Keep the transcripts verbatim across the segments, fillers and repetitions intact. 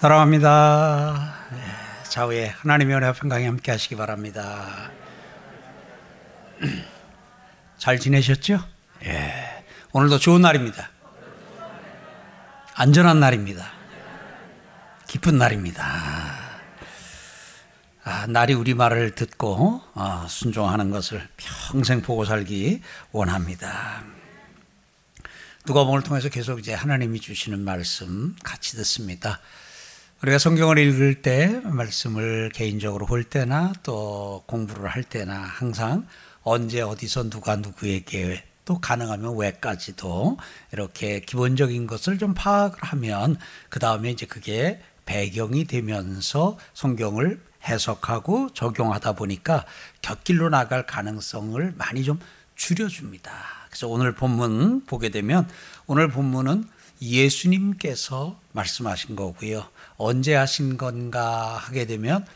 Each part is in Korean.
사랑합니다. 좌우에 하나님의 은혜와 평강이 함께 하시기 바랍니다. 잘 지내셨죠? 예. 오늘도 좋은 날입니다. 안전한 날입니다. 기쁜 날입니다. 아, 날이 우리 말을 듣고 어, 순종하는 것을 평생 보고 살기 원합니다. 누가복음을 통해서 계속 이제 하나님이 주시는 말씀 같이 듣습니다. 우리가 성경을 읽을 때, 말씀을 개인적으로 볼 때나 또 공부를 할 때나 항상 언제 어디서 누가 누구에게 또 가능하면 왜까지도 이렇게 기본적인 것을 좀 파악을 하면 그 다음에 이제 그게 배경이 되면서 성경을 해석하고 적용하다 보니까 곁길로 나갈 가능성을 많이 좀 줄여줍니다. 그래서 오늘 본문 보게 되면 오늘 본문은 예수님께서 말씀하신 거고요. 언제 하신 건가 하게 되면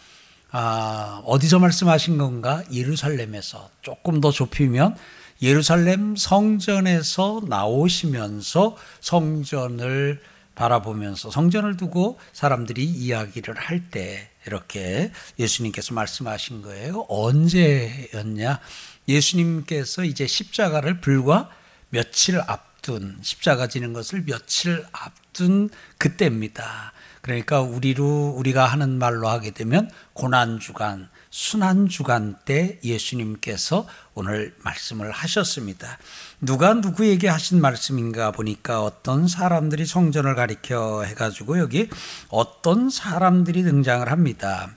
아, 어디서 말씀하신 건가? 예루살렘에서. 조금 더 좁히면 예루살렘 성전에서 나오시면서 성전을 바라보면서 성전을 두고 사람들이 이야기를 할 때 이렇게 예수님께서 말씀하신 거예요. 언제였냐? 예수님께서 이제 십자가를 불과 며칠 앞둔, 십자가 지는 것을 며칠 앞둔 그때입니다. 그러니까 우리로 우리가 하는 말로 하게 되면 고난주간, 순환주간 때 예수님께서 오늘 말씀을 하셨습니다. 누가 누구에게 하신 말씀인가 보니까 어떤 사람들이 성전을 가리켜 해가지고 여기 어떤 사람들이 등장을 합니다.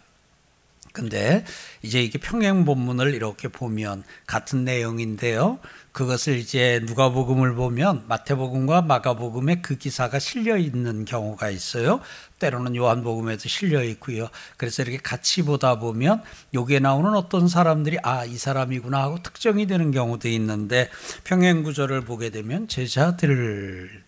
근데 이제 이게 평행 본문을 이렇게 보면 같은 내용인데요. 그것을 이제 누가복음을 보면 마태복음과 마가복음에 그 기사가 실려 있는 경우가 있어요. 때로는 요한복음에도 실려 있고요. 그래서 이렇게 같이 보다 보면 여기에 나오는 어떤 사람들이 아, 이 사람이구나 하고 특정이 되는 경우도 있는데 평행 구절을 보게 되면 제자들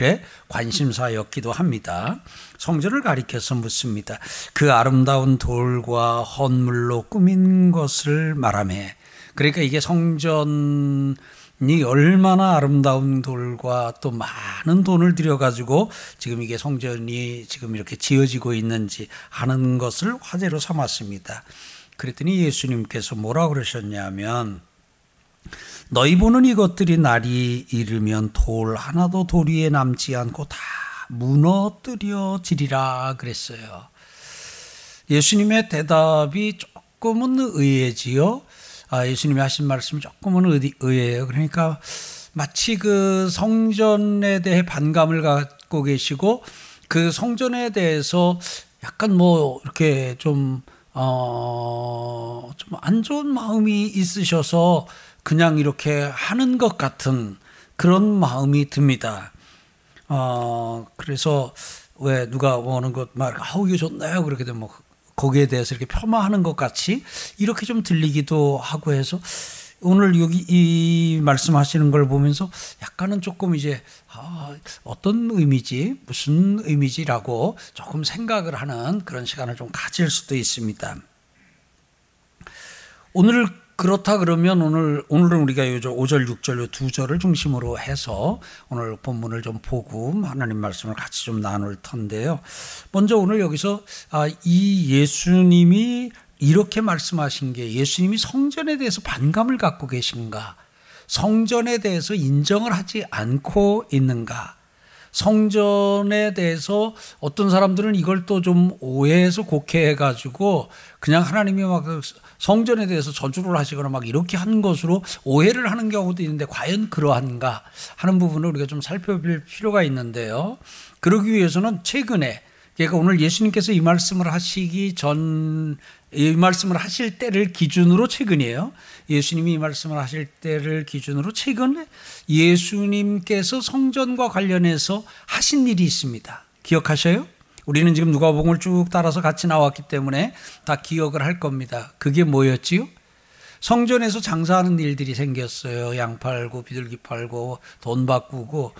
의 관심사였기도 합니다. 성전을 가리켜서 묻습니다. 그 아름다운 돌과 헌물로 꾸민 것을 말하매. 그러니까 이게 성전 이 얼마나 아름다운 돌과 또 많은 돈을 들여가지고 지금 이게 성전이 지금 이렇게 지어지고 있는지 하는 것을 화제로 삼았습니다. 그랬더니 예수님께서 뭐라 그러셨냐면 너희 보는 이것들이 날이 이르면 돌 하나도 돌 위에 남지 않고 다 무너뜨려지리라 그랬어요. 예수님의 대답이 조금은 의외지요. 아, 예수님이 하신 말씀이 조금은 의외예요. 그러니까 마치 그 성전에 대해 반감을 갖고 계시고 그 성전에 대해서 약간 뭐 이렇게 좀, 어, 좀 안 좋은 마음이 있으셔서 그냥 이렇게 하는 것 같은 그런 마음이 듭니다. 어, 그래서 왜 누가 오는 것 막 아우 이거 좋나요? 그렇게 되면 뭐 거기에 대해서 이렇게 폄하하는 것 같이 이렇게 좀 들리기도 하고 해서 오늘 여기 이 말씀하시는 걸 보면서 약간은 조금 이제 아, 어떤 의미지? 무슨 의미지라고 조금 생각을 하는 그런 시간을 좀 가질 수도 있습니다. 오늘 그렇다 그러면 오늘, 오늘은 우리가 오 절, 육 절, 이 두 절을 중심으로 해서 오늘 본문을 좀 보고 하나님 말씀을 같이 좀 나눌 텐데요. 먼저 오늘 여기서 아, 이 예수님이 이렇게 말씀하신 게 예수님이 성전에 대해서 반감을 갖고 계신가? 성전에 대해서 인정을 하지 않고 있는가? 성전에 대해서 어떤 사람들은 이걸 또 좀 오해해서 곡해해가지고 그냥 하나님이 막 성전에 대해서 저주를 하시거나 막 이렇게 한 것으로 오해를 하는 경우도 있는데 과연 그러한가 하는 부분을 우리가 좀 살펴볼 필요가 있는데요. 그러기 위해서는 최근에 그러니까 오늘 예수님께서 이 말씀을 하시기 전, 이 말씀을 하실 때를 기준으로 최근이에요. 예수님이 이 말씀을 하실 때를 기준으로 최근에 예수님께서 성전과 관련해서 하신 일이 있습니다. 기억하셔요? 우리는 지금 누가복음을 쭉 따라서 같이 나왔기 때문에 다 기억을 할 겁니다. 그게 뭐였지요? 성전에서 장사하는 일들이 생겼어요. 양 팔고 비둘기 팔고 돈 바꾸고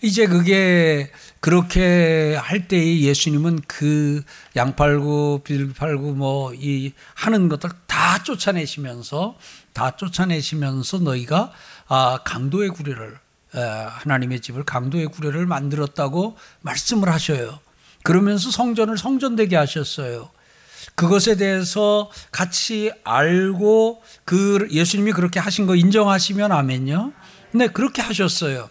이제 그게 그렇게 할 때에 예수님은 그 양 팔고 비둘기 팔고 뭐 이 하는 것들 다 쫓아내시면서 다 쫓아내시면서 너희가 아 강도의 구려를 하나님의 집을 강도의 구려를 만들었다고 말씀을 하셔요. 그러면서 성전을 성전되게 하셨어요. 그것에 대해서 같이 알고 그 예수님이 그렇게 하신 거 인정하시면 아멘요. 네, 그렇게 하셨어요.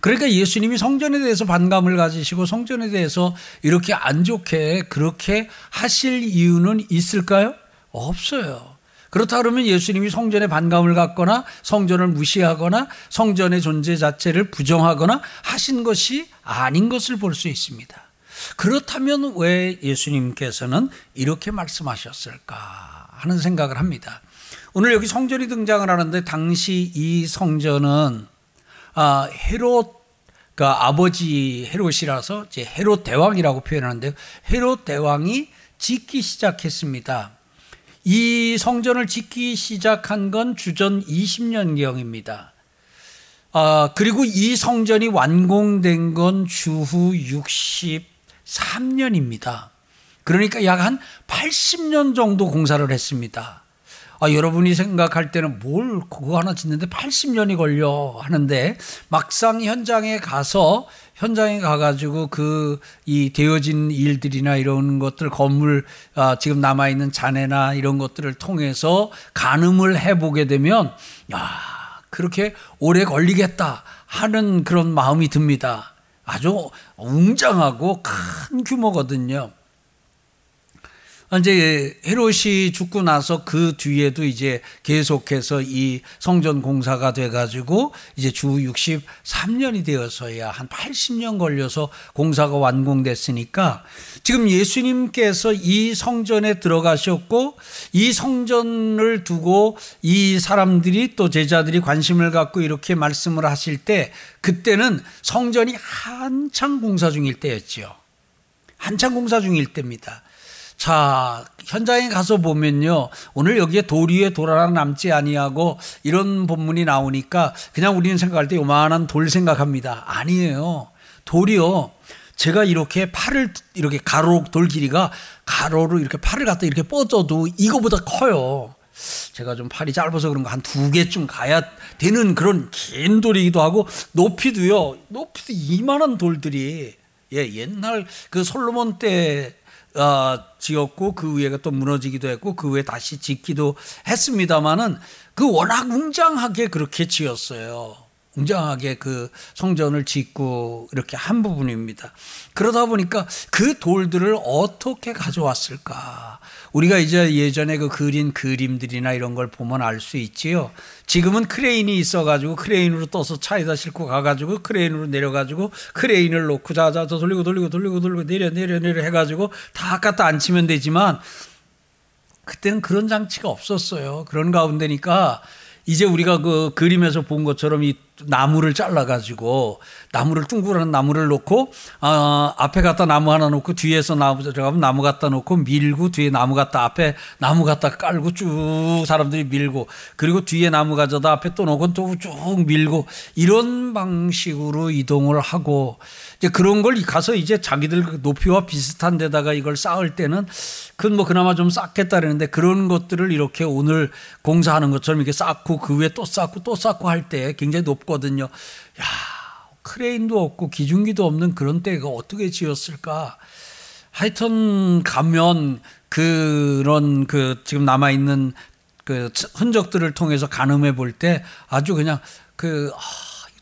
그러니까 예수님이 성전에 대해서 반감을 가지시고 성전에 대해서 이렇게 안 좋게 그렇게 하실 이유는 있을까요? 없어요. 그렇다 그러면 예수님이 성전에 반감을 갖거나 성전을 무시하거나 성전의 존재 자체를 부정하거나 하신 것이 아닌 것을 볼 수 있습니다. 그렇다면 왜 예수님께서는 이렇게 말씀하셨을까 하는 생각을 합니다. 오늘 여기 성전이 등장을 하는데 당시 이 성전은 아, 헤롯, 그러니까 아버지 헤롯이라서 이제 헤롯 대왕이라고 표현하는데요. 헤롯 대왕이 짓기 시작했습니다. 이 성전을 짓기 시작한 건 주전 이십 년경입니다. 아, 그리고 이 성전이 완공된 건 주후 육십삼 년입니다. 그러니까 약 한 팔십 년 정도 공사를 했습니다. 아, 여러분이 생각할 때는 뭘 그거 하나 짓는데 팔십 년이 걸려 하는데 막상 현장에 가서 현장에 가가지고 그 이 되어진 일들이나 이런 것들 건물 아, 지금 남아있는 잔해나 이런 것들을 통해서 가늠을 해보게 되면 야, 그렇게 오래 걸리겠다 하는 그런 마음이 듭니다. 아주 웅장하고 큰 규모거든요. 이제 헤롯이 죽고 나서 그 뒤에도 이제 계속해서 이 성전 공사가 돼가지고 이제 주 육십삼 년이 되어서야 한 팔십 년 걸려서 공사가 완공됐으니까 지금 예수님께서 이 성전에 들어가셨고 이 성전을 두고 이 사람들이 또 제자들이 관심을 갖고 이렇게 말씀을 하실 때 그때는 성전이 한창 공사 중일 때였죠. 한창 공사 중일 때입니다. 자, 현장에 가서 보면요, 오늘 여기에 돌 위에 돌하나 남지 아니하고 이런 본문이 나오니까 그냥 우리는 생각할 때 요만한 돌 생각합니다. 아니에요. 돌이요, 제가 이렇게 팔을 이렇게 가로, 돌 길이가 가로로 이렇게 팔을 갖다 이렇게 뻗어도 이거보다 커요. 제가 좀 팔이 짧아서 그런가 한 두 개쯤 가야 되는 그런 긴 돌이기도 하고 높이도요, 높이도 이만한 돌들이, 예, 옛날 그 솔로몬 때 어, 지었고 그 위에가 또 무너지기도 했고 그 위에 다시 짓기도 했습니다만은 그 워낙 웅장하게 그렇게 지었어요. 웅장하게 그 성전을 짓고 이렇게 한 부분입니다. 그러다 보니까 그 돌들을 어떻게 가져왔을까? 우리가 이제 예전에 그 그린 그림들이나 이런 걸 보면 알 수 있지요. 지금은 크레인이 있어가지고 크레인으로 떠서 차에다 싣고 가가지고 크레인으로 내려가지고 크레인을 놓고 자자 저 돌리고 돌리고 돌리고 돌리고 내려 내려 내려 해가지고 다 갖다 앉히면 되지만 그때는 그런 장치가 없었어요. 그런 가운데니까 이제 우리가 그 그림에서 본 것처럼 이 나무를 잘라가지고 나무를 둥그런 나무를 놓고 어, 앞에 갖다 나무 하나 놓고 뒤에서 나무 들어가면 나무 갖다 놓고 밀고 뒤에 나무 갖다 앞에 나무 갖다 깔고 쭉 사람들이 밀고 그리고 뒤에 나무 가져다 앞에 또 놓고 또 쭉 밀고 이런 방식으로 이동을 하고 이제 그런 걸 가서 이제 자기들 높이와 비슷한 데다가 이걸 쌓을 때는 그건 뭐 그나마 좀 쌓겠다 그랬는데 그런 것들을 이렇게 오늘 공사하는 것처럼 이렇게 쌓고 그 위에 또 쌓고 또 쌓고 할 때 굉장히 높 거든요. 야, 크레인도 없고 기중기도 없는 그런 때가 어떻게 지었을까? 하여튼 가면 그런 그 지금 남아 있는 그 흔적들을 통해서 가늠해 볼 때 아주 그냥 그 아,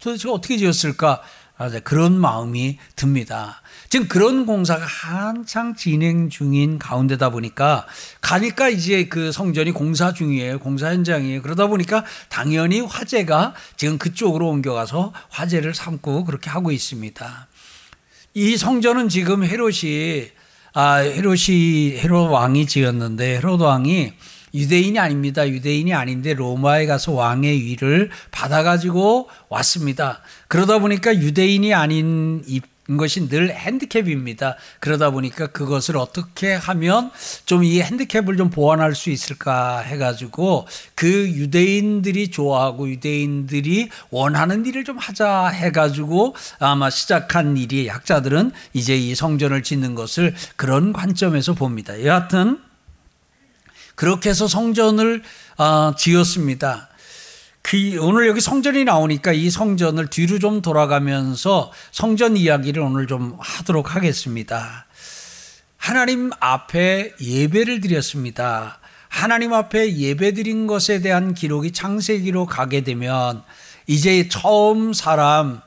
도대체 어떻게 지었을까? 아, 그런 마음이 듭니다. 지금 그런 공사가 한창 진행 중인 가운데다 보니까 가니까 이제 그 성전이 공사 중이에요. 공사 현장이에요. 그러다 보니까 당연히 화재가 지금 그쪽으로 옮겨가서 화재를 삼고 그렇게 하고 있습니다. 이 성전은 지금 헤롯이 아 헤롯이 헤롯 왕이 지었는데 헤롯 왕이 유대인이 아닙니다. 유대인이 아닌데 로마에 가서 왕의 위를 받아가지고 왔습니다. 그러다 보니까 유대인이 아닌 것이 늘 핸디캡입니다. 그러다 보니까 그것을 어떻게 하면 좀 이 핸디캡을 좀 보완할 수 있을까 해가지고 그 유대인들이 좋아하고 유대인들이 원하는 일을 좀 하자 해가지고 아마 시작한 일이 학자들은 이제 이 성전을 짓는 것을 그런 관점에서 봅니다. 여하튼 그렇게 해서 성전을 어, 지었습니다. 그 오늘 여기 성전이 나오니까 이 성전을 뒤로 좀 돌아가면서 성전 이야기를 오늘 좀 하도록 하겠습니다. 하나님 앞에 예배를 드렸습니다. 하나님 앞에 예배 드린 것에 대한 기록이 창세기로 가게 되면 이제 처음 사람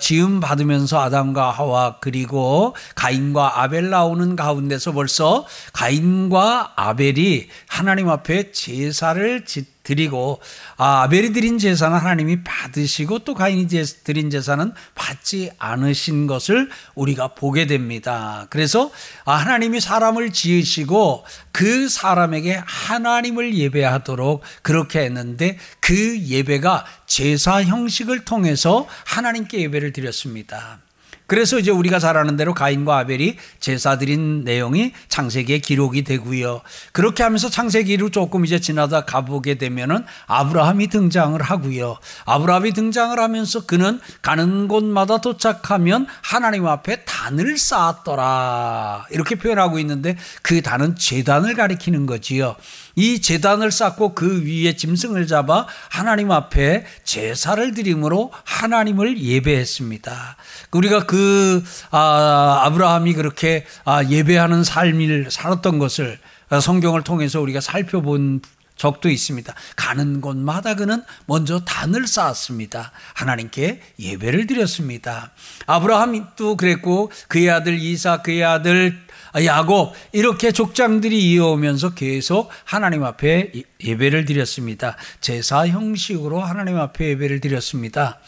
지음 받으면서 아담과 하와 그리고 가인과 아벨 나오는 가운데서 벌써 가인과 아벨이 하나님 앞에 제사를 드리고, 아, 아벨이 드린 제사는 하나님이 받으시고 또 가인이 드린 제사는 받지 않으신 것을 우리가 보게 됩니다. 그래서 하나님이 사람을 지으시고 그 사람에게 하나님을 예배하도록 그렇게 했는데 그 예배가 제사 형식을 통해서 하나님께 예배를 드렸습니다. 그래서 이제 우리가 잘 아는 대로 가인과 아벨이 제사 드린 내용이 창세기에 기록이 되고요. 그렇게 하면서 창세기로 조금 이제 지나다 가보게 되면은 아브라함이 등장을 하고요. 아브라함이 등장을 하면서 그는 가는 곳마다 도착하면 하나님 앞에 단을 쌓았더라, 이렇게 표현하고 있는데 그 단은 제단을 가리키는 거지요. 이 제단을 쌓고 그 위에 짐승을 잡아 하나님 앞에 제사를 드림으로 하나님을 예배했습니다. 우리가 그 아, 아브라함이 그렇게 아, 예배하는 삶을 살았던 것을 성경을 통해서 우리가 살펴본 적도 있습니다. 가는 곳마다 그는 먼저 단을 쌓았습니다. 하나님께 예배를 드렸습니다. 아브라함도 그랬고 그의 아들 이삭, 그의 아들 야곱, 이렇게 족장들이 이어오면서 계속 하나님 앞에 예배를 드렸습니다. 제사 형식으로 하나님 앞에 예배를 드렸습니다.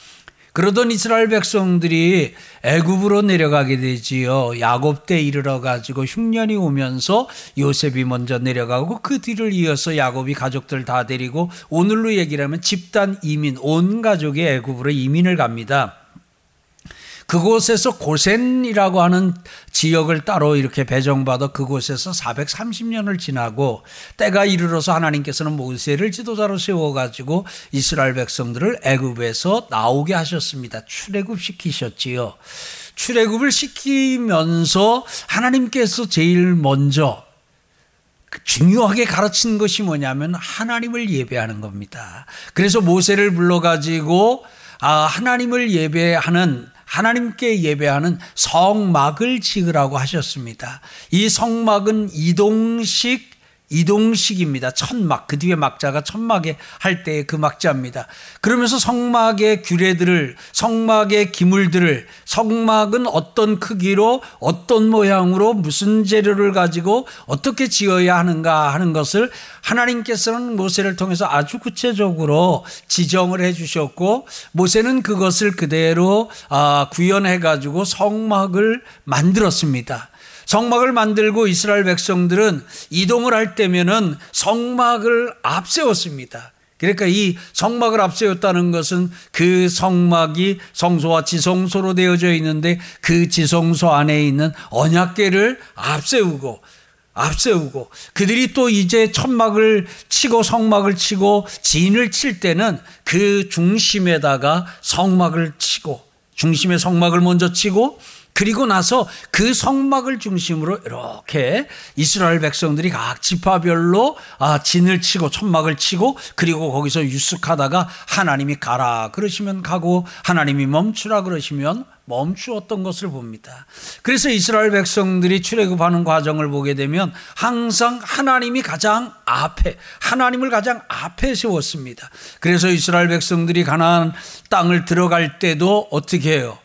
그러던 이스라엘 백성들이 애굽으로 내려가게 되지요. 야곱 때 이르러 가지고 흉년이 오면서 요셉이 먼저 내려가고 그 뒤를 이어서 야곱이 가족들 다 데리고 오늘로 얘기를 하면 집단 이민, 온 가족이 애굽으로 이민을 갑니다. 그곳에서 고센이라고 하는 지역을 따로 이렇게 배정받아 그곳에서 사백삼십 년을 지나고 때가 이르러서 하나님께서는 모세를 지도자로 세워가지고 이스라엘 백성들을 애굽에서 나오게 하셨습니다. 출애굽시키셨지요. 출애굽을 시키면서 하나님께서 제일 먼저 중요하게 가르친 것이 뭐냐면 하나님을 예배하는 겁니다. 그래서 모세를 불러가지고 아, 하나님을 예배하는 하나님께 예배하는 성막을 지으라고 하셨습니다. 이 성막은 이동식, 이동식입니다. 천막, 그 뒤에 막자가 천막에 할 때 그 막자입니다. 그러면서 성막의 규례들을, 성막의 기물들을, 성막은 어떤 크기로 어떤 모양으로 무슨 재료를 가지고 어떻게 지어야 하는가 하는 것을 하나님께서는 모세를 통해서 아주 구체적으로 지정을 해 주셨고 모세는 그것을 그대로 구현해 가지고 성막을 만들었습니다. 성막을 만들고 이스라엘 백성들은 이동을 할 때면은 성막을 앞세웠습니다. 그러니까 이 성막을 앞세웠다는 것은 그 성막이 성소와 지성소로 되어져 있는데 그 지성소 안에 있는 언약궤를 앞세우고 앞세우고 그들이 또 이제 천막을 치고 성막을 치고 진을 칠 때는 그 중심에다가 성막을 치고 중심에 성막을 먼저 치고 그리고 나서 그 성막을 중심으로 이렇게 이스라엘 백성들이 각 지파별로 진을 치고 천막을 치고 그리고 거기서 유숙하다가 하나님이 가라 그러시면 가고 하나님이 멈추라 그러시면 멈추었던 것을 봅니다. 그래서 이스라엘 백성들이 출애굽하는 과정을 보게 되면 항상 하나님이 가장 앞에, 하나님을 가장 앞에 세웠습니다. 그래서 이스라엘 백성들이 가나안 땅을 들어갈 때도 어떻게 해요?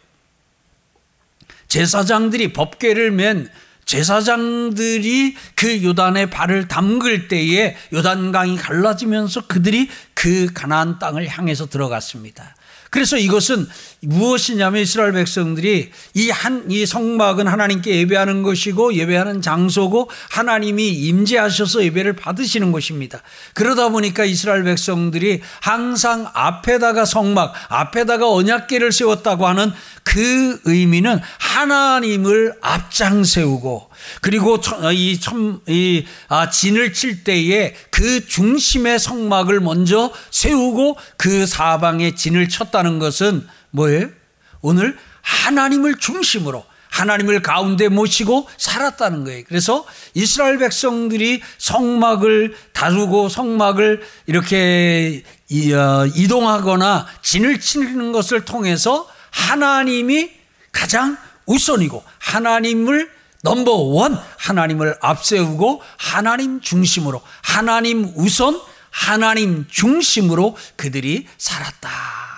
제사장들이, 법궤를 맨 제사장들이 그 요단에 발을 담글 때에 요단강이 갈라지면서 그들이 그 가나안 땅을 향해서 들어갔습니다. 그래서 이것은 무엇이냐면 이스라엘 백성들이 이 한, 이 성막은 하나님께 예배하는 것이고 예배하는 장소고 하나님이 임재하셔서 예배를 받으시는 것입니다. 그러다 보니까 이스라엘 백성들이 항상 앞에다가 성막, 앞에다가 언약궤를 세웠다고 하는 그 의미는 하나님을 앞장 세우고 그리고 이 천, 이 아, 진을 칠 때에 그 중심의 성막을 먼저 세우고 그 사방에 진을 쳤다는 것은 뭐예요? 오늘 하나님을 중심으로 하나님을 가운데 모시고 살았다는 거예요. 그래서 이스라엘 백성들이 성막을 다루고 성막을 이렇게 이동하거나 진을 치는 것을 통해서 하나님이 가장 우선이고 하나님을 넘버원, 하나님을 앞세우고 하나님 중심으로, 하나님 우선, 하나님 중심으로 그들이 살았다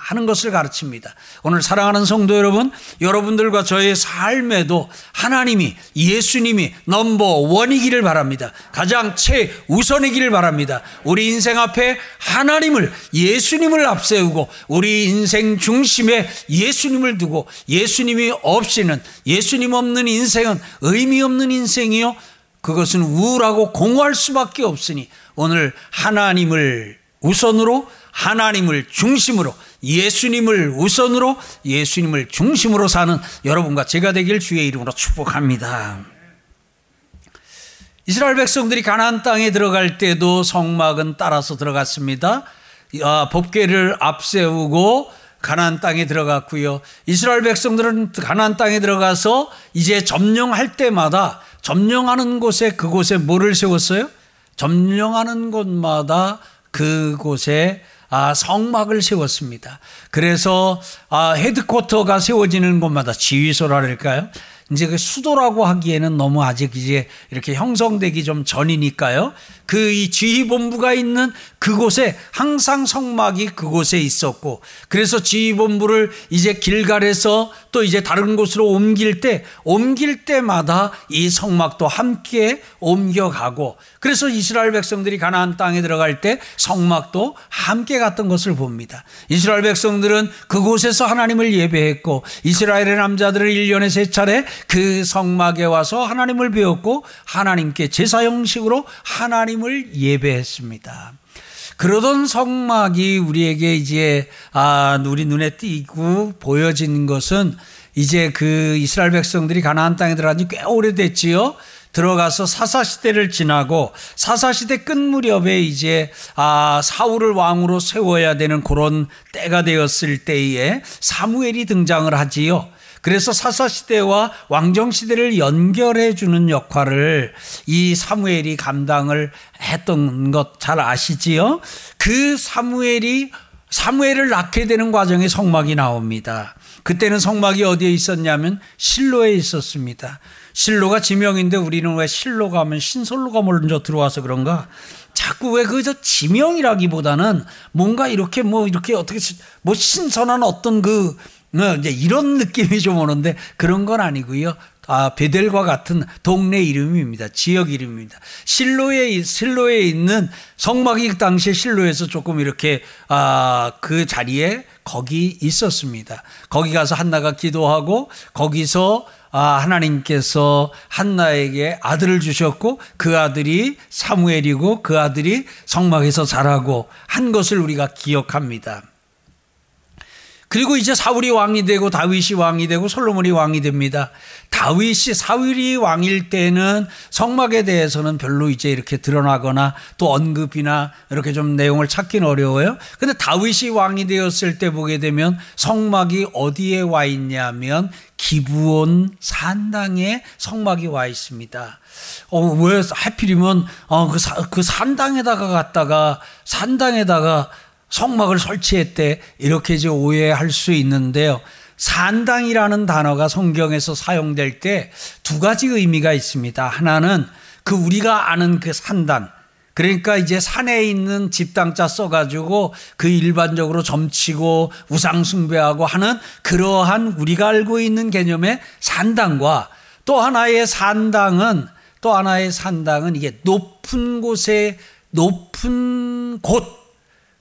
하는 것을 가르칩니다. 오늘 사랑하는 성도 여러분, 여러분들과 저의 삶에도 하나님이, 예수님이 넘버원이기를 바랍니다. 가장 최우선이기를 바랍니다. 우리 인생 앞에 하나님을, 예수님을 앞세우고 우리 인생 중심에 예수님을 두고, 예수님이 없이는, 예수님 없는 인생은 의미 없는 인생이요, 그것은 우울하고 공허할 수밖에 없으니 오늘 하나님을 우선으로, 하나님을 중심으로, 예수님을 우선으로, 예수님을 중심으로 사는 여러분과 제가 되길 주의 이름으로 축복합니다. 이스라엘 백성들이 가나안 땅에 들어갈 때도 성막은 따라서 들어갔습니다. 아, 법궤를 앞세우고 가나안 땅에 들어갔고요. 이스라엘 백성들은 가나안 땅에 들어가서 이제 점령할 때마다 점령하는 곳에, 그곳에 뭐를 세웠어요? 점령하는 곳마다 그곳에 아, 성막을 세웠습니다. 그래서 아, 헤드쿼터가 세워지는 곳마다 지휘소랄까요? 이제 그 수도라고 하기에는 너무 아직 이제 이렇게 형성되기 좀 전이니까요. 그 이 지휘본부가 있는 그곳에 항상 성막이 그곳에 있었고, 그래서 지휘본부를 이제 길갈에서 또 이제 다른 곳으로 옮길 때, 옮길 때마다 이 성막도 함께 옮겨가고, 그래서 이스라엘 백성들이 가나안 땅에 들어갈 때 성막도 함께 갔던 것을 봅니다. 이스라엘 백성들은 그곳에서 하나님을 예배했고, 이스라엘의 남자들은 일 년에 세 차례 그 성막에 와서 하나님을 배웠고 하나님께 제사 형식으로 하나님을 예배했습니다. 그러던 성막이 우리에게 이제 아, 우리 눈에 띄고 보여진 것은, 이제 그 이스라엘 백성들이 가나안 땅에 들어간 지 꽤 오래됐지요. 들어가서 사사시대를 지나고 사사시대 끝 무렵에 이제 아, 사울을 왕으로 세워야 되는 그런 때가 되었을 때에 사무엘이 등장을 하지요. 그래서 사사시대와 왕정시대를 연결해 주는 역할을 이 사무엘이 감당을 했던 것 잘 아시지요? 그 사무엘이, 사무엘을 낳게 되는 과정에 성막이 나옵니다. 그때는 성막이 어디에 있었냐면 실로에 있었습니다. 실로가 지명인데 우리는 왜 실로가 하면 신솔로가 먼저 들어와서 그런가? 자꾸 왜 그 저 지명이라기보다는 뭔가 이렇게 뭐 이렇게 어떻게 뭐 신선한 어떤 그 이제 이런 느낌이 좀 오는데 그런 건 아니고요. 아, 베델과 같은 동네 이름입니다. 지역 이름입니다. 실로에, 실로에 있는 성막이 당시에 실로에서 조금 이렇게 아, 그 자리에 거기 있었습니다. 거기 가서 한나가 기도하고 거기서 아, 하나님께서 한나에게 아들을 주셨고 그 아들이 사무엘이고 그 아들이 성막에서 자라고 한 것을 우리가 기억합니다. 그리고 이제 사울이 왕이 되고 다윗이 왕이 되고 솔로몬이 왕이 됩니다. 다윗이, 사울이 왕일 때는 성막에 대해서는 별로 이제 이렇게 드러나거나 또 언급이나 이렇게 좀 내용을 찾기는 어려워요. 근데 다윗이 왕이 되었을 때 보게 되면 성막이 어디에 와 있냐면 기브온 산당에 성막이 와 있습니다. 어, 왜 하필이면 어, 그, 사, 그 산당에다가 갔다가 산당에다가 성막을 설치했대, 이렇게 이제 오해할 수 있는데요. 산당이라는 단어가 성경에서 사용될 때 두 가지 의미가 있습니다. 하나는 그 우리가 아는 그 산당, 그러니까 이제 산에 있는 집당자 써가지고 그 일반적으로 점치고 우상숭배하고 하는 그러한 우리가 알고 있는 개념의 산당과, 또 하나의 산당은, 또 하나의 산당은 이게 높은 곳에, 높은 곳,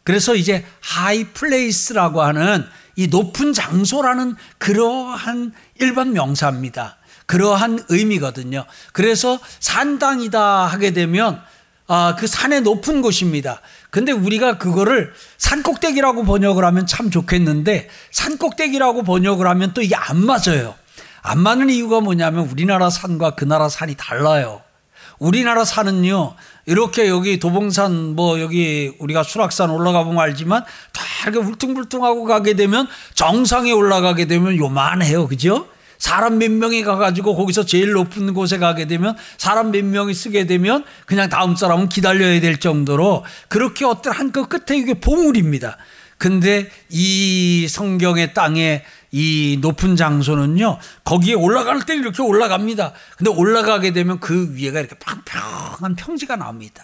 그래서 이제 하이 플레이스라고 하는 이 높은 장소라는 그러한 일반 명사입니다. 그러한 의미거든요. 그래서 산당이다 하게 되면 아, 그 산의 높은 곳입니다. 근데 우리가 그거를 산꼭대기라고 번역을 하면 참 좋겠는데, 산꼭대기라고 번역을 하면 또 이게 안 맞아요. 안 맞는 이유가 뭐냐면 우리나라 산과 그 나라 산이 달라요. 우리나라 산은요, 이렇게 여기 도봉산, 뭐 여기 우리가 수락산 올라가 보면 알지만 다 이렇게 울퉁불퉁하고 가게 되면, 정상에 올라가게 되면 요만해요. 그죠? 사람 몇 명이 가가지고 거기서 제일 높은 곳에 가게 되면 사람 몇 명이 쓰게 되면 그냥 다음 사람은 기다려야 될 정도로 그렇게 어떤 한 끗 끝에 이게 보물입니다. 근데 이 성경의 땅에 이 높은 장소는요, 거기에 올라갈 때 이렇게 올라갑니다. 근데 올라가게 되면 그 위에가 이렇게 평평한 평지가 나옵니다.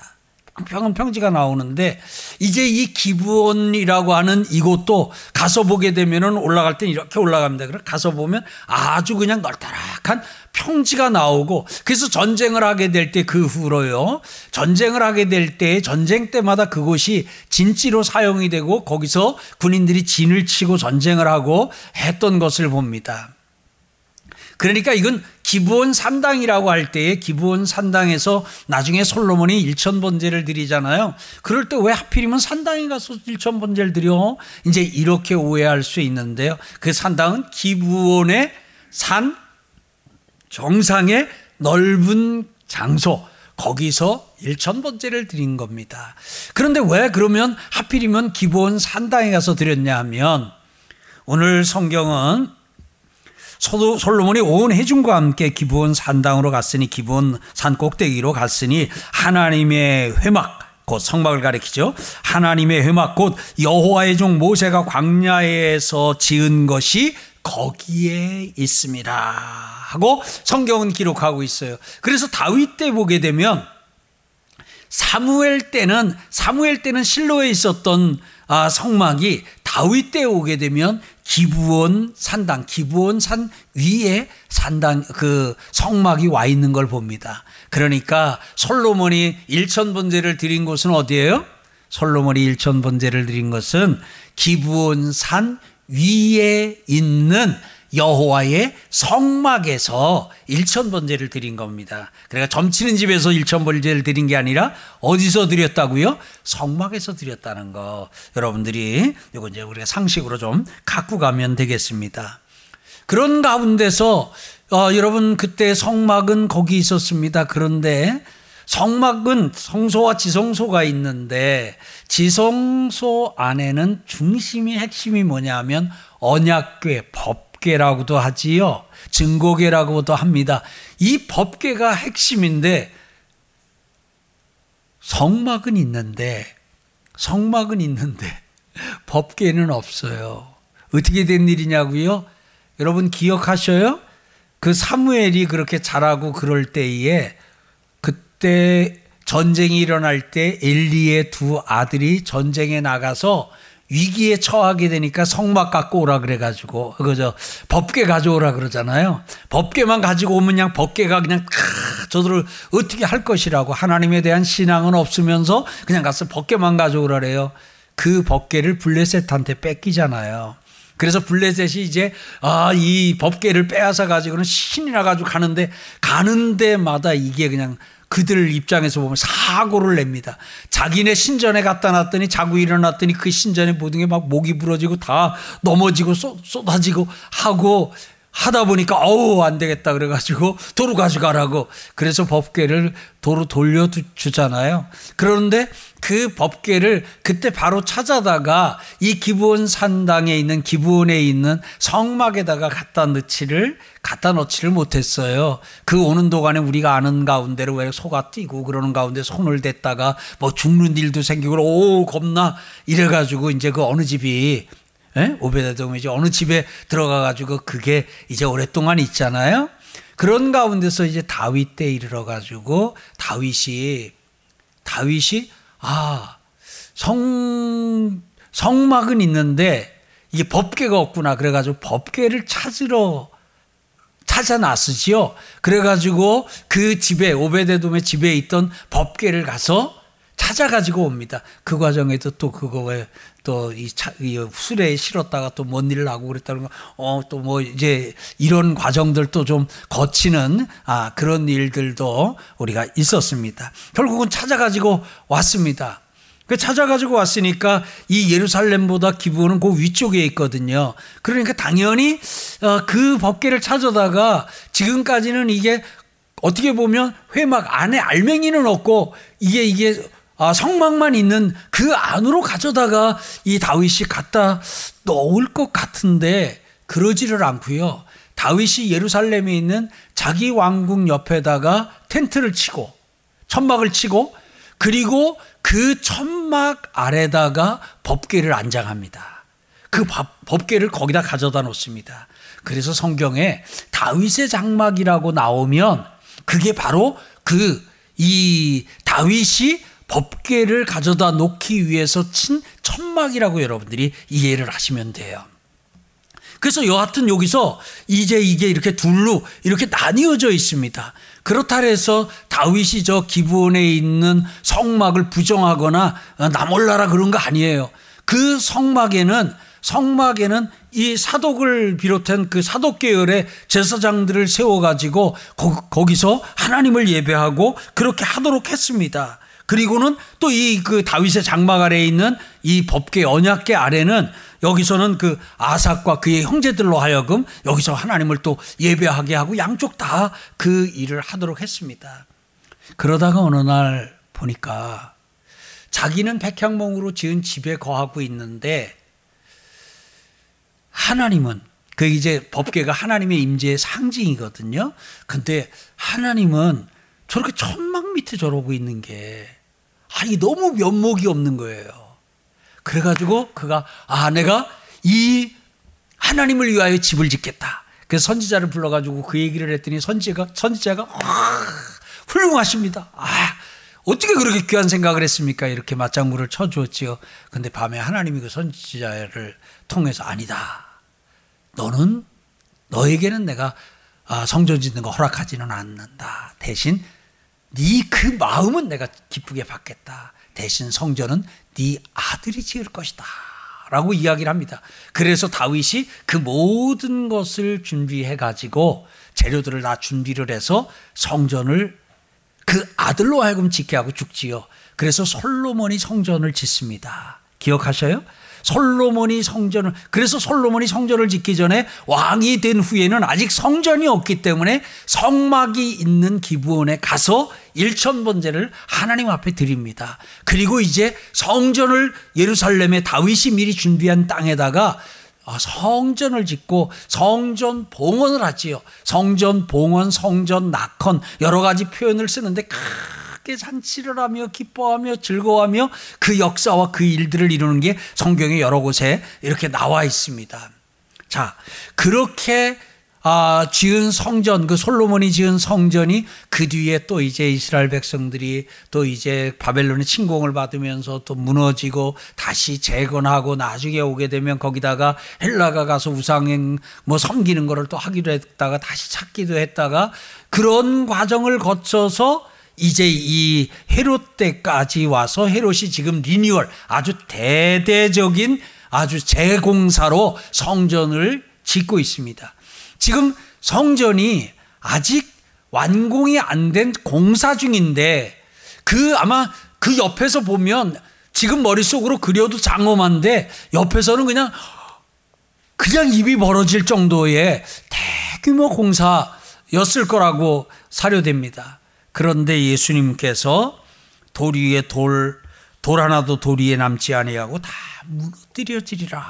평평한 평지가 나오는데 이제 이 기브온이라고 하는 이곳도 가서 보게 되면은 올라갈 때 이렇게 올라갑니다. 그래서 가서 보면 아주 그냥 널따락한 평지가 나오고, 그래서 전쟁을 하게 될 때 그 후로요, 전쟁을 하게 될 때 전쟁 때마다 그곳이 진지로 사용이 되고 거기서 군인들이 진을 치고 전쟁을 하고 했던 것을 봅니다. 그러니까 이건 기브온 산당이라고 할 때에 기브온 산당에서 나중에 솔로몬이 일천번제를 드리잖아요. 그럴 때 왜 하필이면 산당에 가서 일천번제를 드려? 이제 이렇게 오해할 수 있는데요. 그 산당은 기브온의 산 정상의 넓은 장소, 거기서 일천번제를 드린 겁니다. 그런데 왜 그러면 하필이면 기브온 산당에 가서 드렸냐 하면, 오늘 성경은 솔로몬이 온 회중과 함께 기브온 산당으로 갔으니, 기브온 산 꼭대기로 갔으니 하나님의 회막, 곧 성막을 가리키죠. 하나님의 회막 곧 여호와의 종 모세가 광야에서 지은 것이 거기에 있습니다 하고 성경은 기록하고 있어요. 그래서 다윗 때 보게 되면 사무엘 때는 사무엘 때는 실로에 있었던 아, 성막이 다윗 때 오게 되면 기브온 산당, 기브온 산 위에 산당, 그 성막이 와 있는 걸 봅니다. 그러니까 솔로몬이 일천번제를 드린 곳은 어디예요? 솔로몬이 일천번제를 드린 것은 기브온 산 위에 있는 여호와의 성막에서 일천번제를 드린 겁니다. 그러니까 점치는 집에서 일천번제를 드린 게 아니라 어디서 드렸다고요? 성막에서 드렸다는 거. 여러분들이 이거 이제 우리가 상식으로 좀 갖고 가면 되겠습니다. 그런 가운데서 어, 여러분 그때 성막은 거기 있었습니다. 그런데 성막은 성소와 지성소가 있는데 지성소 안에는 중심이, 핵심이 뭐냐면 언약궤, 법 법궤라고도 하지요. 증거궤라고도 합니다. 이 법궤가 핵심인데 성막은 있는데 성막은 있는데 법궤는 없어요. 어떻게 된 일이냐고요? 여러분 기억하셔요? 그 사무엘이 그렇게 잘하고 그럴 때에 그때 전쟁이 일어날 때 엘리의 두 아들이 전쟁에 나가서 위기에 처하게 되니까 성막 갖고 오라 그래가지고, 그죠? 법궤 가져오라 그러잖아요. 법궤만 가지고 오면 그냥 법궤가 그냥 캬, 저들을 어떻게 할 것이라고, 하나님에 대한 신앙은 없으면서 그냥 가서 법궤만 가져오라 그래요. 그 법궤를 블레셋한테 뺏기잖아요. 그래서 블레셋이 이제 아, 이 법궤를 빼앗아 가지고는 신이 나가지고 가는데, 가는 데마다 이게 그냥 그들 입장에서 보면 사고를 냅니다. 자기네 신전에 갖다 놨더니 자고 일어났더니 그 신전에 모든 게 막 목이 부러지고 다 넘어지고 쏟, 쏟아지고 하고 하다 보니까 어우 안 되겠다 그래가지고 도로 가져가라고, 그래서 법궤를 도로 돌려주잖아요. 그런데 그 법궤를 그때 바로 찾아다가 이 기브온 산당에 있는, 기브온에 있는 성막에다가 갖다 넣지를 갖다 넣지를 못했어요. 그 오는 동안에 우리가 아는 가운데로 왜 소가 뛰고 그러는 가운데 손을 댔다가 뭐 죽는 일도 생기고 오 겁나 이래가지고 이제 그 어느 집이 예? 오베데돔이 이제 어느 집에 들어가가지고 그게 이제 오랫동안 있잖아요. 그런 가운데서 이제 다윗 때 이르러가지고 다윗이 다윗이 아, 성 성막은 있는데 이게 법궤가 없구나 그래가지고 법궤를 찾으러 찾아놨으지요. 그래가지고 그 집에, 오베데돔의 집에 있던 법궤를 가서 찾아가지고 옵니다. 그 과정에도 또 그거 왜 또 이 수레에 실었다가 또 뭔 일을 하고 그랬다는 거, 어, 또 뭐 이제 이런 과정들도 좀 거치는 아, 그런 일들도 우리가 있었습니다. 결국은 찾아가지고 왔습니다. 그 찾아가지고 왔으니까 이 예루살렘보다 기브온은 그 위쪽에 있거든요. 그러니까 당연히 그 법궤를 찾아다가 지금까지는 이게 어떻게 보면 회막 안에 알맹이는 없고 이게 이게 아, 성막만 있는 그 안으로 가져다가 이 다윗이 갖다 넣을 것 같은데 그러지를 않고요. 다윗이 예루살렘에 있는 자기 왕궁 옆에다가 텐트를 치고 천막을 치고 그리고 그 천막 아래다가 법궤를 안장합니다. 그 법, 법궤를 거기다 가져다 놓습니다. 그래서 성경에 다윗의 장막이라고 나오면 그게 바로 그 이 다윗이 법궤를 가져다 놓기 위해서 친 천막이라고 여러분들이 이해를 하시면 돼요. 그래서 여하튼 여기서 이제 이게 이렇게 둘로 이렇게 나뉘어져 있습니다. 그렇다 해서 다윗이 저 기브온에 있는 성막을 부정하거나 나몰라라 그런 거 아니에요. 그 성막에는 성막에는 이 사독을 비롯한 그 사독 계열의 제사장들을 세워가지고 거, 거기서 하나님을 예배하고 그렇게 하도록 했습니다. 그리고는 또 이 그 다윗의 장막 아래에 있는 이 법궤 언약궤 아래는 여기서는 그 아삽과 그의 형제들로 하여금 여기서 하나님을 또 예배하게 하고 양쪽 다 그 일을 하도록 했습니다. 그러다가 어느 날 보니까 자기는 백향목으로 지은 집에 거하고 있는데 하나님은 그 이제 법궤가 하나님의 임재의 상징이거든요. 근데 하나님은 저렇게 천막 밑에 저러고 있는 게 아니 너무 면목이 없는 거예요. 그래가지고 그가 아 내가 이 하나님을 위하여 집을 짓겠다. 그래서 선지자를 불러가지고 그 얘기를 했더니 선지자가 선지자가 아, 훌륭하십니다. 아 어떻게 그렇게 귀한 생각을 했습니까? 이렇게 맞장구를 쳐주었지요. 근데 밤에 하나님이 그 선지자를 통해서 아니다. 너는 너에게는 내가 아, 성전 짓는 거 허락하지는 않는다. 대신 네 그 마음은 내가 기쁘게 받겠다. 대신 성전은 네 아들이 지을 것이다 라고 이야기를 합니다. 그래서 다윗이 그 모든 것을 준비해 가지고 재료들을 다 준비를 해서 성전을 그 아들로 하여금 짓게 하고 죽지요. 그래서 솔로몬이 성전을 짓습니다. 기억하셔요? 솔로몬이 성전을 그래서 솔로몬이 성전을 짓기 전에 왕이 된 후에는 아직 성전이 없기 때문에 성막이 있는 기브온에 가서 일천번제를 하나님 앞에 드립니다. 그리고 이제 성전을 예루살렘에 다윗이 미리 준비한 땅에다가 성전을 짓고 성전 봉헌을 하지요. 성전 봉헌, 성전 낙헌 여러 가지 표현을 쓰는데 크게 잔치를 하며 기뻐하며 즐거워하며 그 역사와 그 일들을 이루는 게 성경의 여러 곳에 이렇게 나와 있습니다. 자, 그렇게 아, 지은 성전, 그 솔로몬이 지은 성전이 그 뒤에 또 이제 이스라엘 백성들이 또 이제 바벨론의 침공을 받으면서 또 무너지고 다시 재건하고 나중에 오게 되면 거기다가 헬라가 가서 우상 뭐 섬기는 거를 또 하기도 했다가 다시 찾기도 했다가 그런 과정을 거쳐서 이제 이 헤롯 때까지 와서 헤롯이 지금 리뉴얼 아주 대대적인 아주 재공사로 성전을 짓고 있습니다. 지금 성전이 아직 완공이 안 된 공사 중인데 그 아마 그 옆에서 보면 지금 머릿속으로 그려도 장엄한데 옆에서는 그냥 그냥 입이 벌어질 정도의 대규모 공사였을 거라고 사료됩니다. 그런데 예수님께서 돌 위에 돌, 돌 하나도 돌 위에 남지 아니하고 다 무너뜨려지리라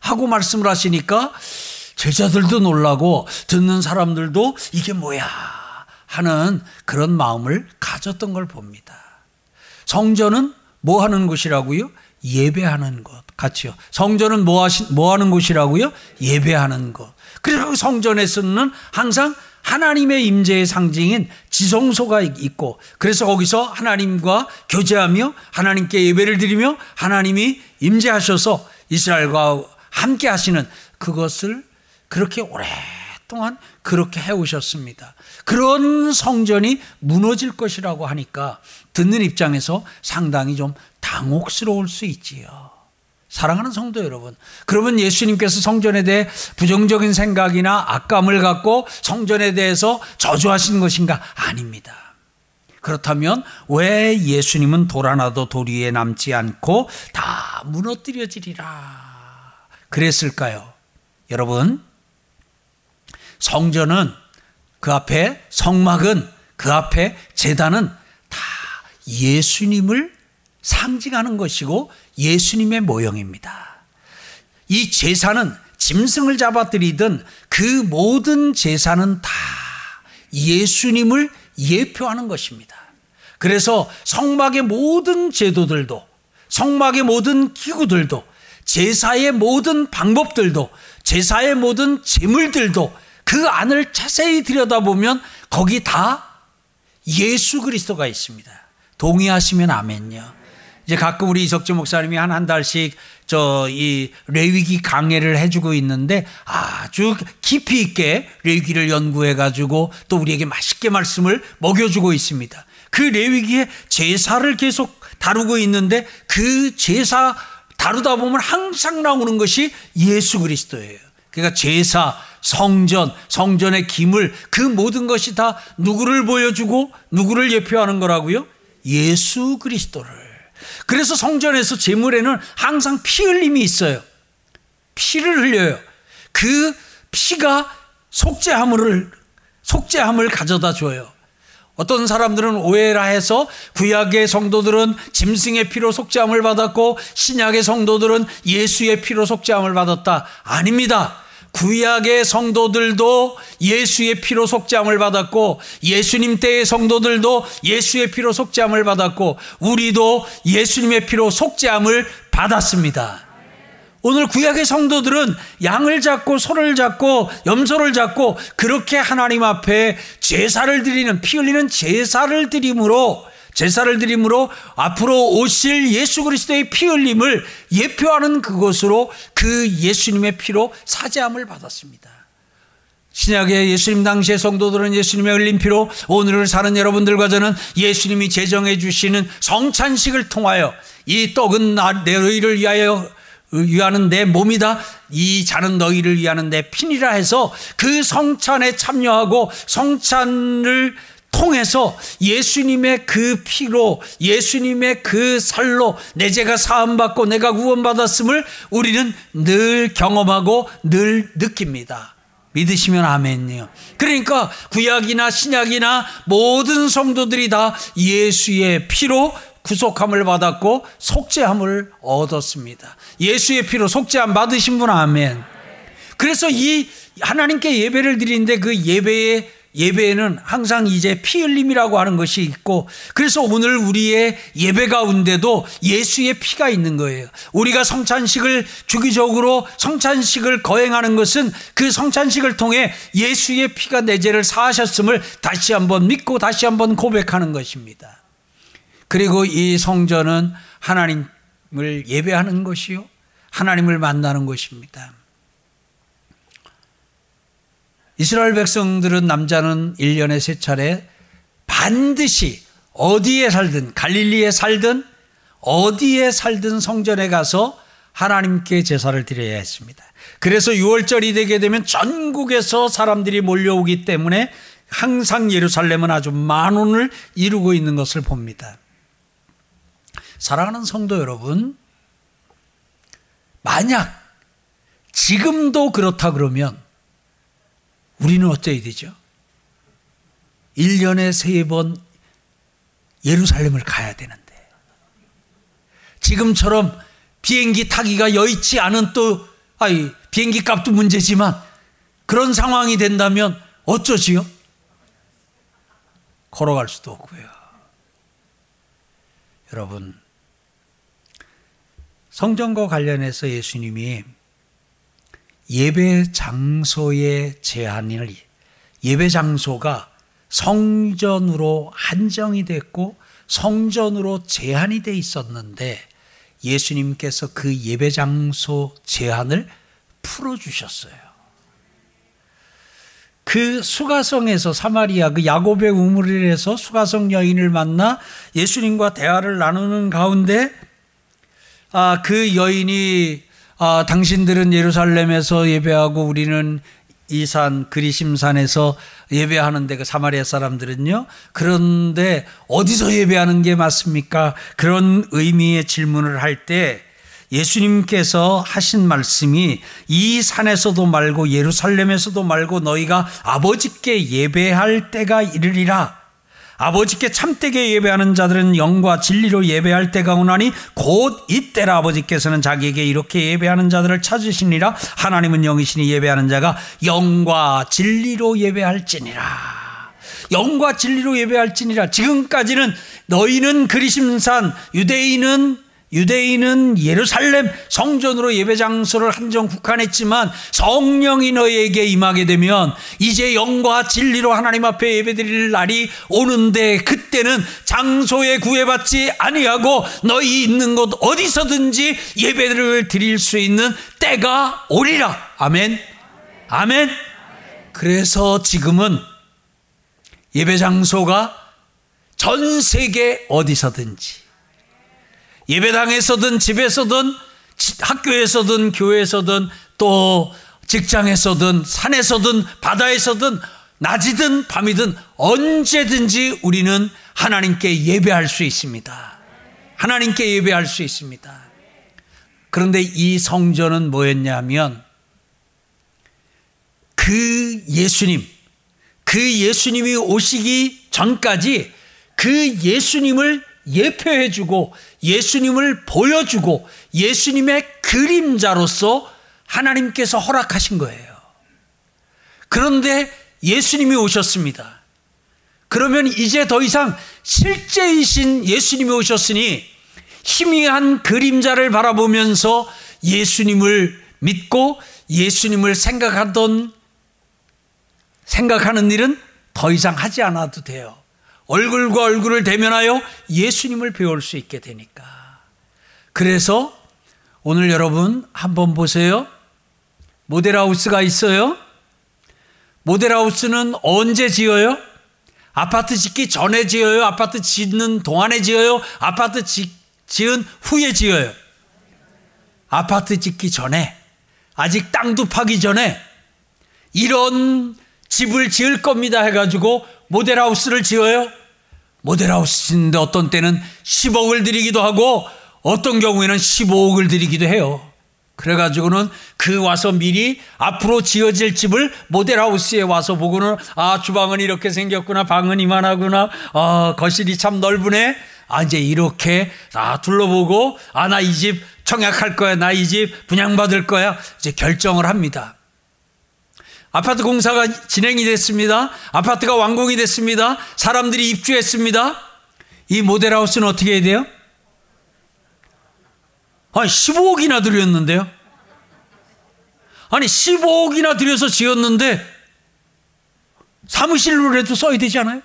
하고 말씀을 하시니까 제자들도 놀라고 듣는 사람들도 이게 뭐야 하는 그런 마음을 가졌던 걸 봅니다. 성전은 뭐 하는 곳이라고요? 예배하는 곳 같이요. 성전은 뭐, 하시, 뭐 하는 곳이라고요? 예배하는 곳. 그리고 성전에서는 항상 하나님의 임재의 상징인 지성소가 있고 그래서 거기서 하나님과 교제하며 하나님께 예배를 드리며 하나님이 임재하셔서 이스라엘과 함께 하시는 그것을 그렇게 오랫동안 그렇게 해오셨습니다. 그런 성전이 무너질 것이라고 하니까 듣는 입장에서 상당히 좀 당혹스러울 수 있지요. 사랑하는 성도 여러분, 그러면 예수님께서 성전에 대해 부정적인 생각이나 악감을 갖고 성전에 대해서 저주하신 것인가? 아닙니다. 그렇다면 왜 예수님은 돌 하나도 돌 위에 남지 않고 다 무너뜨려지리라 그랬을까요? 여러분, 성전은 그 앞에 성막은 그 앞에 제단은 다 예수님을 상징하는 것이고 예수님의 모형입니다. 이 제사는 짐승을 잡아들이든 그 모든 제사는 다 예수님을 예표하는 것입니다. 그래서 성막의 모든 제도들도, 성막의 모든 기구들도, 제사의 모든 방법들도, 제사의 모든 제물들도 그 안을 자세히 들여다보면 거기 다 예수 그리스도가 있습니다. 동의하시면 아멘요. 이제 가끔 우리 이석재 목사님이 한 한 달씩 저 이 레위기 강해를 해주고 있는데, 아주 깊이 있게 레위기를 연구해가지고 또 우리에게 맛있게 말씀을 먹여주고 있습니다. 그 레위기에 제사를 계속 다루고 있는데 그 제사 다루다 보면 항상 나오는 것이 예수 그리스도예요. 그러니까 제사, 성전, 성전의 기물, 그 모든 것이 다 누구를 보여주고 누구를 예표하는 거라고요? 예수 그리스도를. 그래서 성전에서 제물에는 항상 피 흘림이 있어요. 피를 흘려요. 그 피가 속죄함을, 속죄함을 가져다 줘요. 어떤 사람들은 오해라 해서 구약의 성도들은 짐승의 피로 속죄함을 받았고 신약의 성도들은 예수의 피로 속죄함을 받았다. 아닙니다. 구약의 성도들도 예수의 피로 속죄함을 받았고, 예수님 때의 성도들도 예수의 피로 속죄함을 받았고, 우리도 예수님의 피로 속죄함을 받았습니다. 오늘 구약의 성도들은 양을 잡고 소를 잡고 염소를 잡고 그렇게 하나님 앞에 제사를 드리는, 피 흘리는 제사를 드림으로 제사를 드림으로 앞으로 오실 예수 그리스도의 피 흘림을 예표하는 그것으로 그 예수님의 피로 사죄함을 받았습니다. 신약의 예수님 당시의 성도들은 예수님의 흘린 피로 오늘을 사는 여러분들과 저는 예수님이 제정해 주시는 성찬식을 통하여 이 떡은 너희를 위하여 위하는 내 몸이다, 이 잔은 너희를 위하는 내 피니라 해서 그 성찬에 참여하고 성찬을 통해서 예수님의 그 피로, 예수님의 그 살로 내 죄가 사함받고 내가 구원받았음을 우리는 늘 경험하고 늘 느낍니다. 믿으시면 아멘이요. 그러니까 구약이나 신약이나 모든 성도들이 다 예수의 피로 구속함을 받았고 속죄함을 얻었습니다. 예수의 피로 속죄함 받으신 분 아멘. 그래서 이 하나님께 예배를 드리는데 그 예배의 예배에는 항상 이제 피 흘림이라고 하는 것이 있고, 그래서 오늘 우리의 예배 가운데도 예수의 피가 있는 거예요. 우리가 성찬식을 주기적으로 성찬식을 거행하는 것은 그 성찬식을 통해 예수의 피가 내 죄를 사하셨음을 다시 한번 믿고 다시 한번 고백하는 것입니다. 그리고 이 성전은 하나님을 예배하는 것이요, 하나님을 만나는 것입니다. 이스라엘 백성들은 남자는 일 년에 세 차례 반드시 어디에 살든, 갈릴리에 살든 어디에 살든 성전에 가서 하나님께 제사를 드려야 했습니다. 그래서 유월절이 되게 되면 전국에서 사람들이 몰려오기 때문에 항상 예루살렘은 아주 만원을 이루고 있는 것을 봅니다. 사랑하는 성도 여러분, 만약 지금도 그렇다 그러면 우리는 어째야 되죠? 일 년에 세 번 예루살렘을 가야 되는데, 지금처럼 비행기 타기가 여의치 않은, 또 아이 비행기 값도 문제지만 그런 상황이 된다면 어쩌지요? 걸어갈 수도 없고요. 여러분, 성전과 관련해서 예수님이 예배 장소의 제한을, 예배 장소가 성전으로 한정이 됐고 성전으로 제한이 돼 있었는데 예수님께서 그 예배 장소 제한을 풀어주셨어요. 그 수가성에서, 사마리아 그 야곱의 우물에서 수가성 여인을 만나 예수님과 대화를 나누는 가운데 아, 그 여인이 아, 당신들은 예루살렘에서 예배하고 우리는 이 산 그리심산에서 예배하는데, 그 사마리아 사람들은요, 그런데 어디서 예배하는 게 맞습니까? 그런 의미의 질문을 할 때 예수님께서 하신 말씀이 이 산에서도 말고 예루살렘에서도 말고 너희가 아버지께 예배할 때가 이르리라. 아버지께 참되게 예배하는 자들은 영과 진리로 예배할 때가 오나니 곧 이때라. 아버지께서는 자기에게 이렇게 예배하는 자들을 찾으시니라. 하나님은 영이시니 예배하는 자가 영과 진리로 예배할지니라. 영과 진리로 예배할지니라. 지금까지는 너희는 그리심산, 유대인은 유대인은 예루살렘 성전으로 예배 장소를 한정 국한했지만 성령이 너희에게 임하게 되면 이제 영과 진리로 하나님 앞에 예배드릴 날이 오는데 그때는 장소에 구애받지 아니하고 너희 있는 곳 어디서든지 예배를 드릴 수 있는 때가 오리라. 아멘. 아멘. 그래서 지금은 예배 장소가 전 세계 어디서든지 예배당에서든 집에서든 학교에서든 교회에서든 또 직장에서든 산에서든 바다에서든 낮이든 밤이든 언제든지 우리는 하나님께 예배할 수 있습니다. 하나님께 예배할 수 있습니다. 그런데 이 성전은 뭐였냐면 그 예수님, 그 예수님이 오시기 전까지 그 예수님을 예표해주고 예수님을 보여주고 예수님의 그림자로서 하나님께서 허락하신 거예요. 그런데 예수님이 오셨습니다. 그러면 이제 더 이상 실제이신 예수님이 오셨으니 희미한 그림자를 바라보면서 예수님을 믿고 예수님을 생각하던 생각하는 일은 더 이상 하지 않아도 돼요. 얼굴과 얼굴을 대면하여 예수님을 배울 수 있게 되니까. 그래서 오늘 여러분 한번 보세요. 모델하우스가 있어요. 모델하우스는 언제 지어요? 아파트 짓기 전에 지어요? 아파트 짓는 동안에 지어요? 아파트 지, 지은 후에 지어요? 아파트 짓기 전에, 아직 땅도 파기 전에 이런 집을 지을 겁니다 해가지고 모델하우스를 지어요. 모델하우스 짓는데 어떤 때는 십억을 드리기도 하고 어떤 경우에는 십오억을 드리기도 해요. 그래가지고는 그 와서 미리 앞으로 지어질 집을 모델하우스에 와서 보고는 아 주방은 이렇게 생겼구나, 방은 이만하구나, 아 거실이 참 넓으네, 아 이제 이렇게 다 둘러보고 아 나 이 집 청약할 거야, 나 이 집 분양받을 거야 이제 결정을 합니다. 아파트 공사가 진행이 됐습니다. 아파트가 완공이 됐습니다. 사람들이 입주했습니다. 이 모델하우스는 어떻게 해야 돼요? 아니 십오억이나 들였는데요. 아니 십오억이나 들여서 지었는데 사무실로라도 써야 되지 않아요?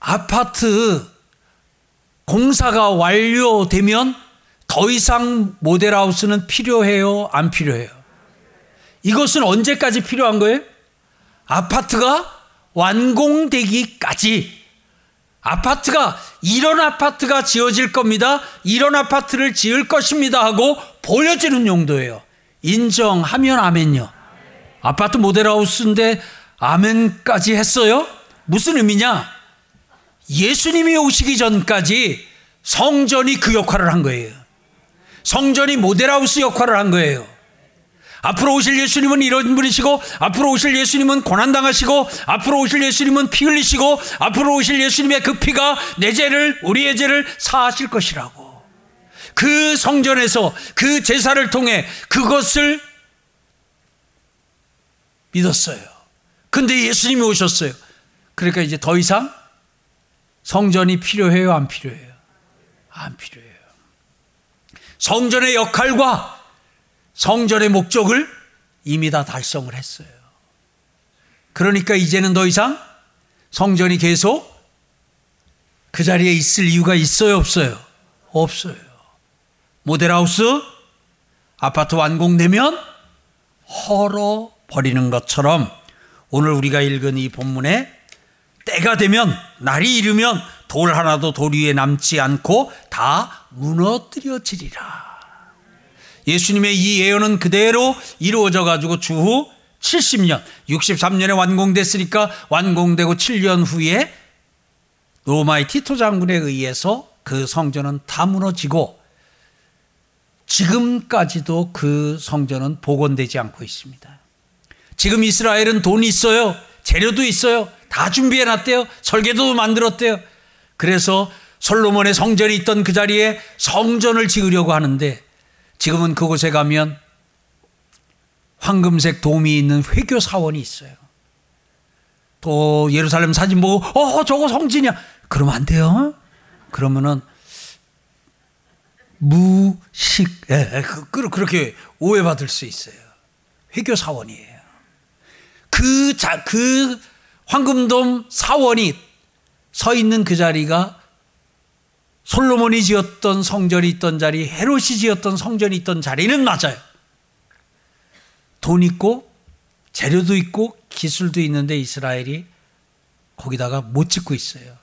아파트 공사가 완료되면 더 이상 모델하우스는 필요해요? 안 필요해요? 이것은 언제까지 필요한 거예요? 아파트가 완공되기까지. 아파트가 이런 아파트가 지어질 겁니다. 이런 아파트를 지을 것입니다 하고 보여주는 용도예요. 인정하면 아멘요. 아파트 모델하우스인데 아멘까지 했어요? 무슨 의미냐? 예수님이 오시기 전까지 성전이 그 역할을 한 거예요. 성전이 모델하우스 역할을 한 거예요. 앞으로 오실 예수님은 이런 분이시고 앞으로 오실 예수님은 고난당하시고 앞으로 오실 예수님은 피 흘리시고 앞으로 오실 예수님의 그 피가 내 죄를, 우리의 죄를 사하실 것이라고. 그 성전에서 그 제사를 통해 그것을 믿었어요. 근데 예수님이 오셨어요. 그러니까 이제 더 이상 성전이 필요해요? 안 필요해요? 안 필요해요. 성전의 역할과 성전의 목적을 이미 다 달성을 했어요. 그러니까 이제는 더 이상 성전이 계속 그 자리에 있을 이유가 있어요? 없어요? 없어요. 모델하우스 아파트 완공되면 헐어버리는 것처럼 오늘 우리가 읽은 이 본문에 때가 되면, 날이 이르면 돌 하나도 돌 위에 남지 않고 다 무너뜨려지리라. 예수님의 이 예언은 그대로 이루어져 가지고 주후 칠십 년, 육십삼 년에 완공됐으니까 완공되고 칠 년 후에 로마의 티토 장군에 의해서 그 성전은 다 무너지고 지금까지도 그 성전은 복원되지 않고 있습니다. 지금 이스라엘은 돈이 있어요. 재료도 있어요. 다 준비해놨대요. 설계도 만들었대요. 그래서 솔로몬의 성전이 있던 그 자리에 성전을 지으려고 하는데, 지금은 그곳에 가면 황금색 돔이 있는 회교 사원이 있어요. 또 예루살렘 사진 보고 어 저거 성진이야. 그러면 안 돼요. 그러면은 무식, 예, 그렇게 오해받을 수 있어요. 회교 사원이에요. 그, 자, 그 황금돔 사원이 서 있는 그 자리가 솔로몬이 지었던 성전이 있던 자리, 헤롯이 지었던 성전이 있던 자리는 맞아요. 돈 있고 재료도 있고 기술도 있는데 이스라엘이 거기다가 못 짓고 있어요.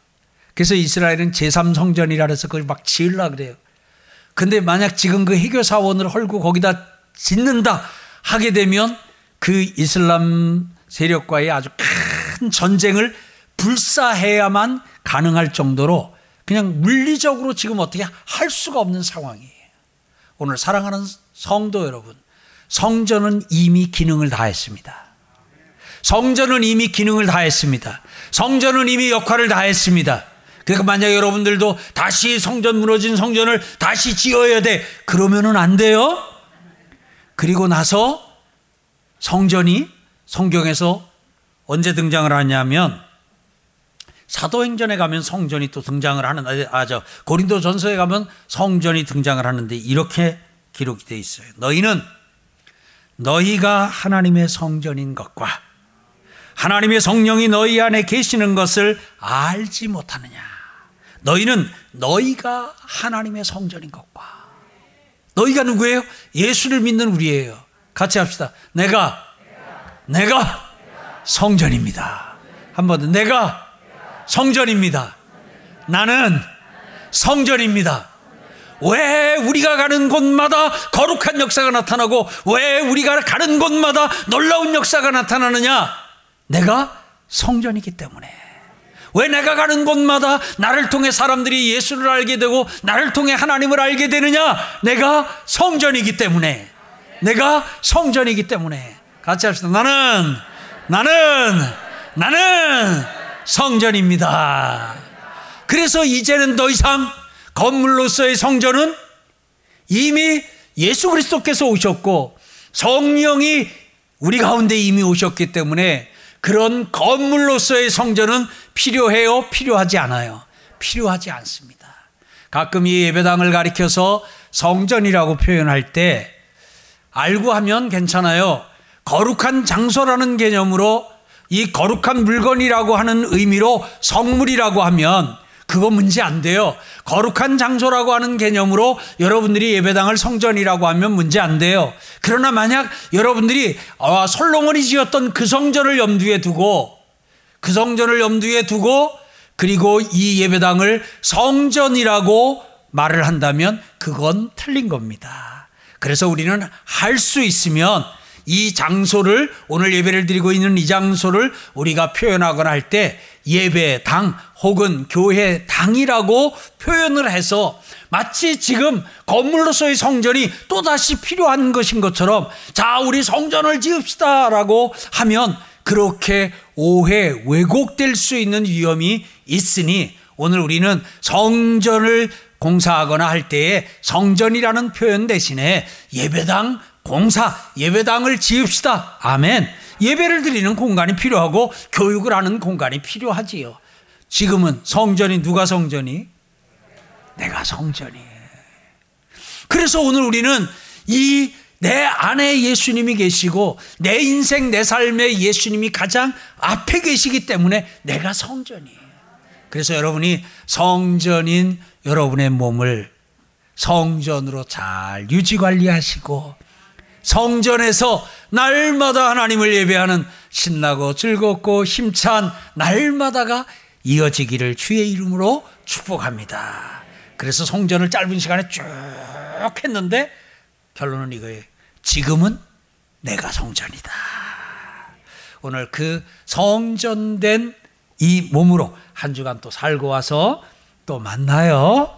그래서 이스라엘은 제삼 성전이라 해서 그걸 막 지으려고 그래요. 근데 만약 지금 그 회교사원을 헐고 거기다 짓는다 하게 되면 그 이슬람 세력과의 아주 큰 전쟁을 불사해야만 가능할 정도로 그냥 물리적으로 지금 어떻게 할 수가 없는 상황이에요. 오늘 사랑하는 성도 여러분, 성전은 이미 기능을 다했습니다. 성전은 이미 기능을 다했습니다. 성전은 이미 역할을 다했습니다. 그러니까 만약 여러분들도 다시 성전 무너진 성전을 다시 지어야 돼. 그러면은 안 돼요. 그리고 나서 성전이 성경에서 언제 등장을 하냐면 사도행전에 가면 성전이 또 등장을 하는, 아, 저 고린도전서에 가면 성전이 등장을 하는데 이렇게 기록이 돼 있어요. 너희는 너희가 하나님의 성전인 것과 하나님의 성령이 너희 안에 계시는 것을 알지 못하느냐. 너희는 너희가 하나님의 성전인 것과. 너희가 누구예요? 예수를 믿는 우리예요. 같이 합시다. 내가 내가, 내가 성전입니다. 한 번 더. 내가 성전입니다. 나는 성전입니다. 왜 우리가 가는 곳마다 거룩한 역사가 나타나고 왜 우리가 가는 곳마다 놀라운 역사가 나타나느냐? 내가 성전이기 때문에. 왜 내가 가는 곳마다 나를 통해 사람들이 예수를 알게 되고 나를 통해 하나님을 알게 되느냐? 내가 성전이기 때문에. 내가 성전이기 때문에. 같이 합시다. 나는 나는 나는 성전입니다. 그래서 이제는 더 이상 건물로서의 성전은 이미 예수 그리스도께서 오셨고 성령이 우리 가운데 이미 오셨기 때문에 그런 건물로서의 성전은 필요해요? 필요하지 않아요? 필요하지 않습니다. 가끔 이 예배당을 가리켜서 성전이라고 표현할 때 알고 하면 괜찮아요. 거룩한 장소라는 개념으로 이 거룩한 물건이라고 하는 의미로 성물이라고 하면 그거 문제 안 돼요. 거룩한 장소라고 하는 개념으로 여러분들이 예배당을 성전이라고 하면 문제 안 돼요. 그러나 만약 여러분들이 아, 솔로몬이 지었던 그 성전을 염두에 두고 그 성전을 염두에 두고 그리고 이 예배당을 성전이라고 말을 한다면 그건 틀린 겁니다. 그래서 우리는 할 수 있으면 이 장소를, 오늘 예배를 드리고 있는 이 장소를 우리가 표현하거나 할 때 예배당 혹은 교회당이라고 표현을 해서 마치 지금 건물로서의 성전이 또다시 필요한 것인 것처럼 자 우리 성전을 지읍시다 라고 하면 그렇게 오해, 왜곡될 수 있는 위험이 있으니 오늘 우리는 성전을 공사하거나 할 때에 성전이라는 표현 대신에 예배당 공사, 예배당을 지읍시다. 아멘. 예배를 드리는 공간이 필요하고 교육을 하는 공간이 필요하지요. 지금은 성전이, 누가 성전이? 내가 성전이. 그래서 오늘 우리는 이 내 안에 예수님이 계시고 내 인생, 내 삶에 예수님이 가장 앞에 계시기 때문에 내가 성전이에요. 그래서 여러분이 성전인 여러분의 몸을 성전으로 잘 유지관리하시고 성전에서 날마다 하나님을 예배하는 신나고 즐겁고 힘찬 날마다가 이어지기를 주의 이름으로 축복합니다. 그래서 성전을 짧은 시간에 쭉 했는데 결론은 이거예요. 지금은 내가 성전이다. 오늘 그 성전된 이 몸으로 한 주간 또 살고 와서 또 만나요.